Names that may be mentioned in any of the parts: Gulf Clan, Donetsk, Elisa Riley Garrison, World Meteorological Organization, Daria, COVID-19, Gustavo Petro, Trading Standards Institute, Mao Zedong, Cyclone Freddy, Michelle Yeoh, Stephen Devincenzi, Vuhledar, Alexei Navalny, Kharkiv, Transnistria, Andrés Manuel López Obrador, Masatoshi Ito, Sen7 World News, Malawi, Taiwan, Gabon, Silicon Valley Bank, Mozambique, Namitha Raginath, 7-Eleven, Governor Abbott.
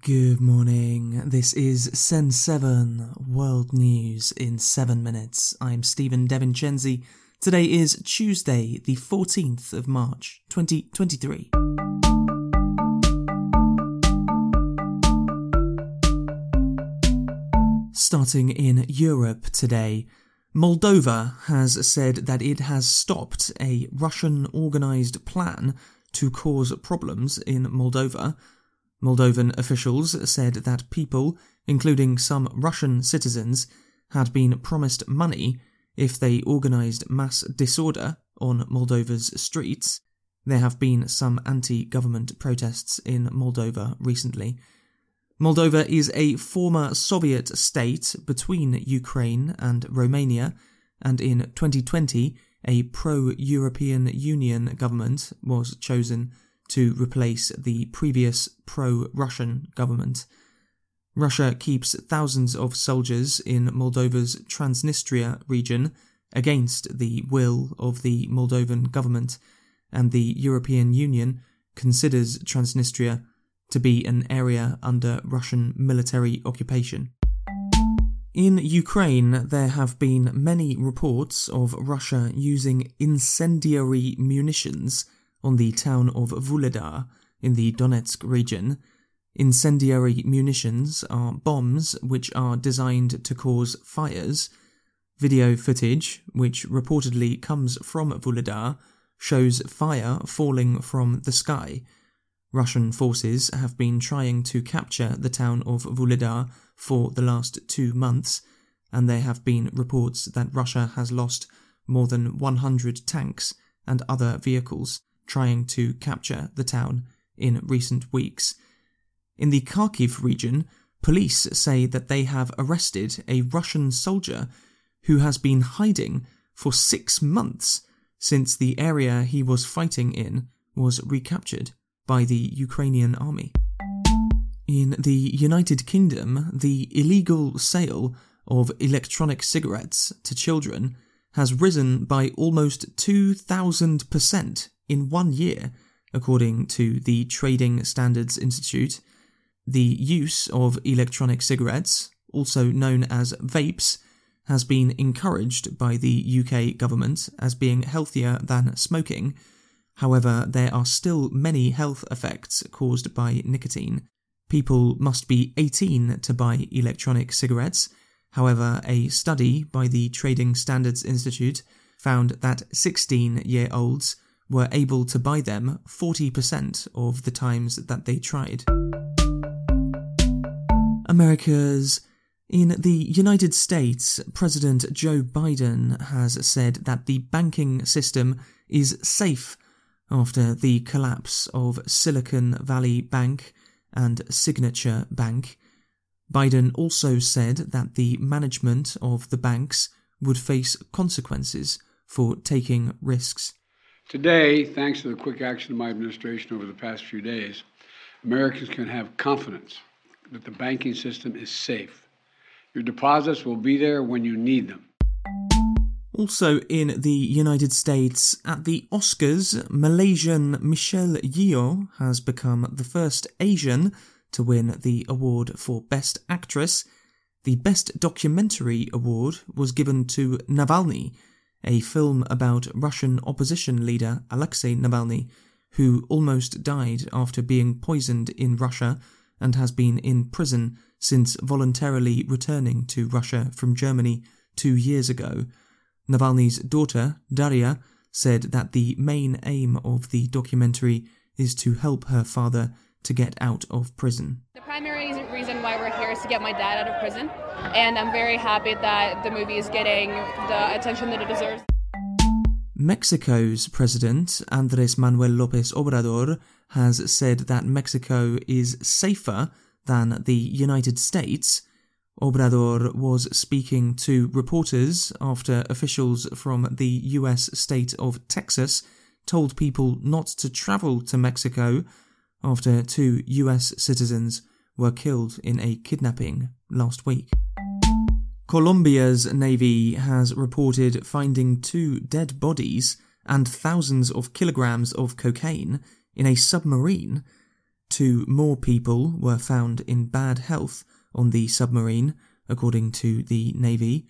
Good morning, this is Sen7 World News in 7 minutes. I'm Stephen Devincenzi. Today is Tuesday, the 14th of March, 2023. Starting in Europe today, Moldova has said that it has stopped a Russian-organised plan to cause problems in Moldova. Moldovan officials said that people, including some Russian citizens, had been promised money if they organised mass disorder on Moldova's streets. There have been some anti-government protests in Moldova recently. Moldova is a former Soviet state between Ukraine and Romania, and in 2020, a pro-European Union government was chosen to replace the previous pro-Russian government. Russia keeps thousands of soldiers in Moldova's Transnistria region against the will of the Moldovan government, and the European Union considers Transnistria to be an area under Russian military occupation. In Ukraine, there have been many reports of Russia using incendiary munitions on the town of Vuhledar in the Donetsk region. Incendiary munitions are bombs which are designed to cause fires. Video footage, which reportedly comes from Vuhledar, shows fire falling from the sky. Russian forces have been trying to capture the town of Vuhledar for the last 2 months, and there have been reports that Russia has lost more than 100 tanks and other vehicles trying to capture the town in recent weeks. In the Kharkiv region, police say that they have arrested a Russian soldier who has been hiding for 6 months since the area he was fighting in was recaptured by the Ukrainian army. In the United Kingdom, the illegal sale of electronic cigarettes to children has risen by almost 2,000% in 1 year, according to the Trading Standards Institute. The use of electronic cigarettes, also known as vapes, has been encouraged by the UK government as being healthier than smoking. However, there are still many health effects caused by nicotine. People must be 18 to buy electronic cigarettes. However, a study by the Trading Standards Institute found that 16-year-olds were able to buy them 40% of the times that they tried. America's. In the United States, President Joe Biden has said that the banking system is safe after the collapse of Silicon Valley Bank and Signature Bank. Biden also said that the management of the banks would face consequences for taking risks. Today, thanks to the quick action of my administration over the past few days, Americans can have confidence that the banking system is safe. Your deposits will be there when you need them. Also in the United States, at the Oscars, Malaysian Michelle Yeoh has become the first Asian to win the award for Best Actress. The Best Documentary award was given to Navalny, a film about Russian opposition leader Alexei Navalny, who almost died after being poisoned in Russia and has been in prison since voluntarily returning to Russia from Germany 2 years ago. Navalny's daughter, Daria, said that the main aim of the documentary is to help her father to get out of prison. The primary reason why we're here is to get my dad out of prison, and I'm very happy that the movie is getting the attention that it deserves. Mexico's president, Andrés Manuel López Obrador, has said that Mexico is safer than the United States. Obrador was speaking to reporters after officials from the US state of Texas told people not to travel to Mexico after 2 US citizens were killed in a kidnapping last week. Colombia's Navy has reported finding 2 dead bodies and thousands of kilograms of cocaine in a submarine. Two more people were found in bad health on the submarine, according to the Navy.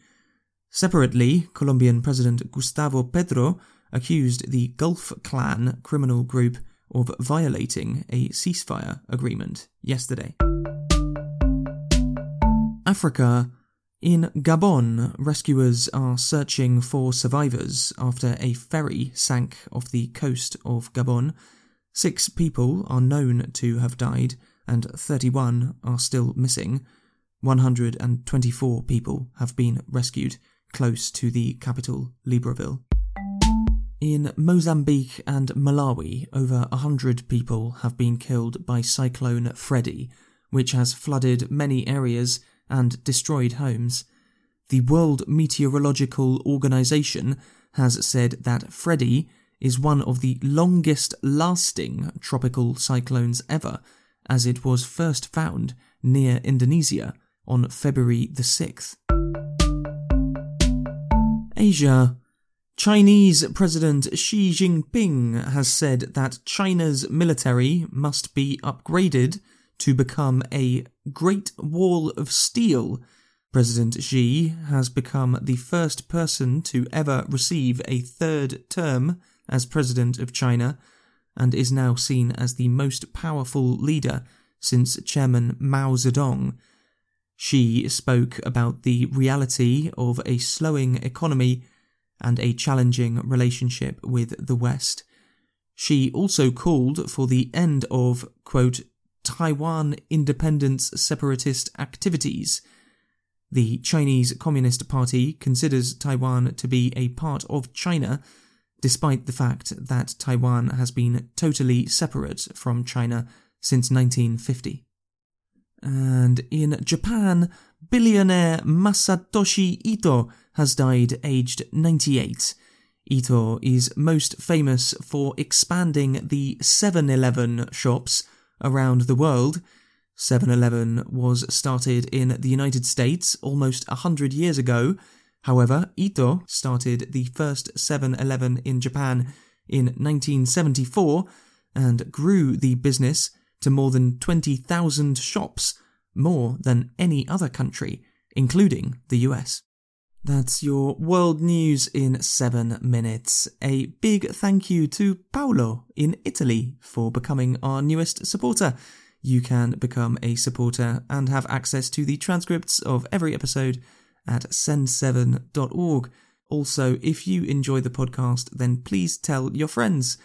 Separately, Colombian President Gustavo Petro accused the Gulf Clan criminal group of violating a ceasefire agreement yesterday. Africa. In Gabon, rescuers are searching for survivors after a ferry sank off the coast of Gabon. 6 people are known to have died and 31 are still missing. 124 people have been rescued close to the capital, Libreville. In Mozambique and Malawi, over 100 people have been killed by Cyclone Freddy, which has flooded many areas and destroyed homes. The World Meteorological Organization has said that Freddy is one of the longest-lasting tropical cyclones ever, as it was first found near Indonesia on February the 6th. Asia. Chinese President Xi Jinping has said that China's military must be upgraded to become a Great Wall of Steel. President Xi has become the first person to ever receive a third term as president of China and is now seen as the most powerful leader since Chairman Mao Zedong. Xi spoke about the reality of a slowing economy and a challenging relationship with the West. She also called for the end of, quote, Taiwan independence separatist activities. The Chinese Communist Party considers Taiwan to be a part of China, despite the fact that Taiwan has been totally separate from China since 1950. And in Japan, billionaire Masatoshi Ito has died aged 98. Ito is most famous for expanding the 7-Eleven shops around the world. 7-Eleven was started in the United States almost 100 years ago. However, Ito started the first 7-Eleven in Japan in 1974 and grew the business to more than 20,000 shops, more than any other country, including the US. That's your world news in 7 minutes. A big thank you to Paolo in Italy for becoming our newest supporter. You can become a supporter and have access to the transcripts of every episode at send7.org. Also, if you enjoy the podcast, then please tell your friends.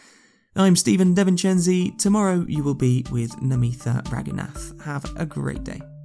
I'm Stephen Devincenzi. Tomorrow you will be with Namitha Raginath. Have a great day.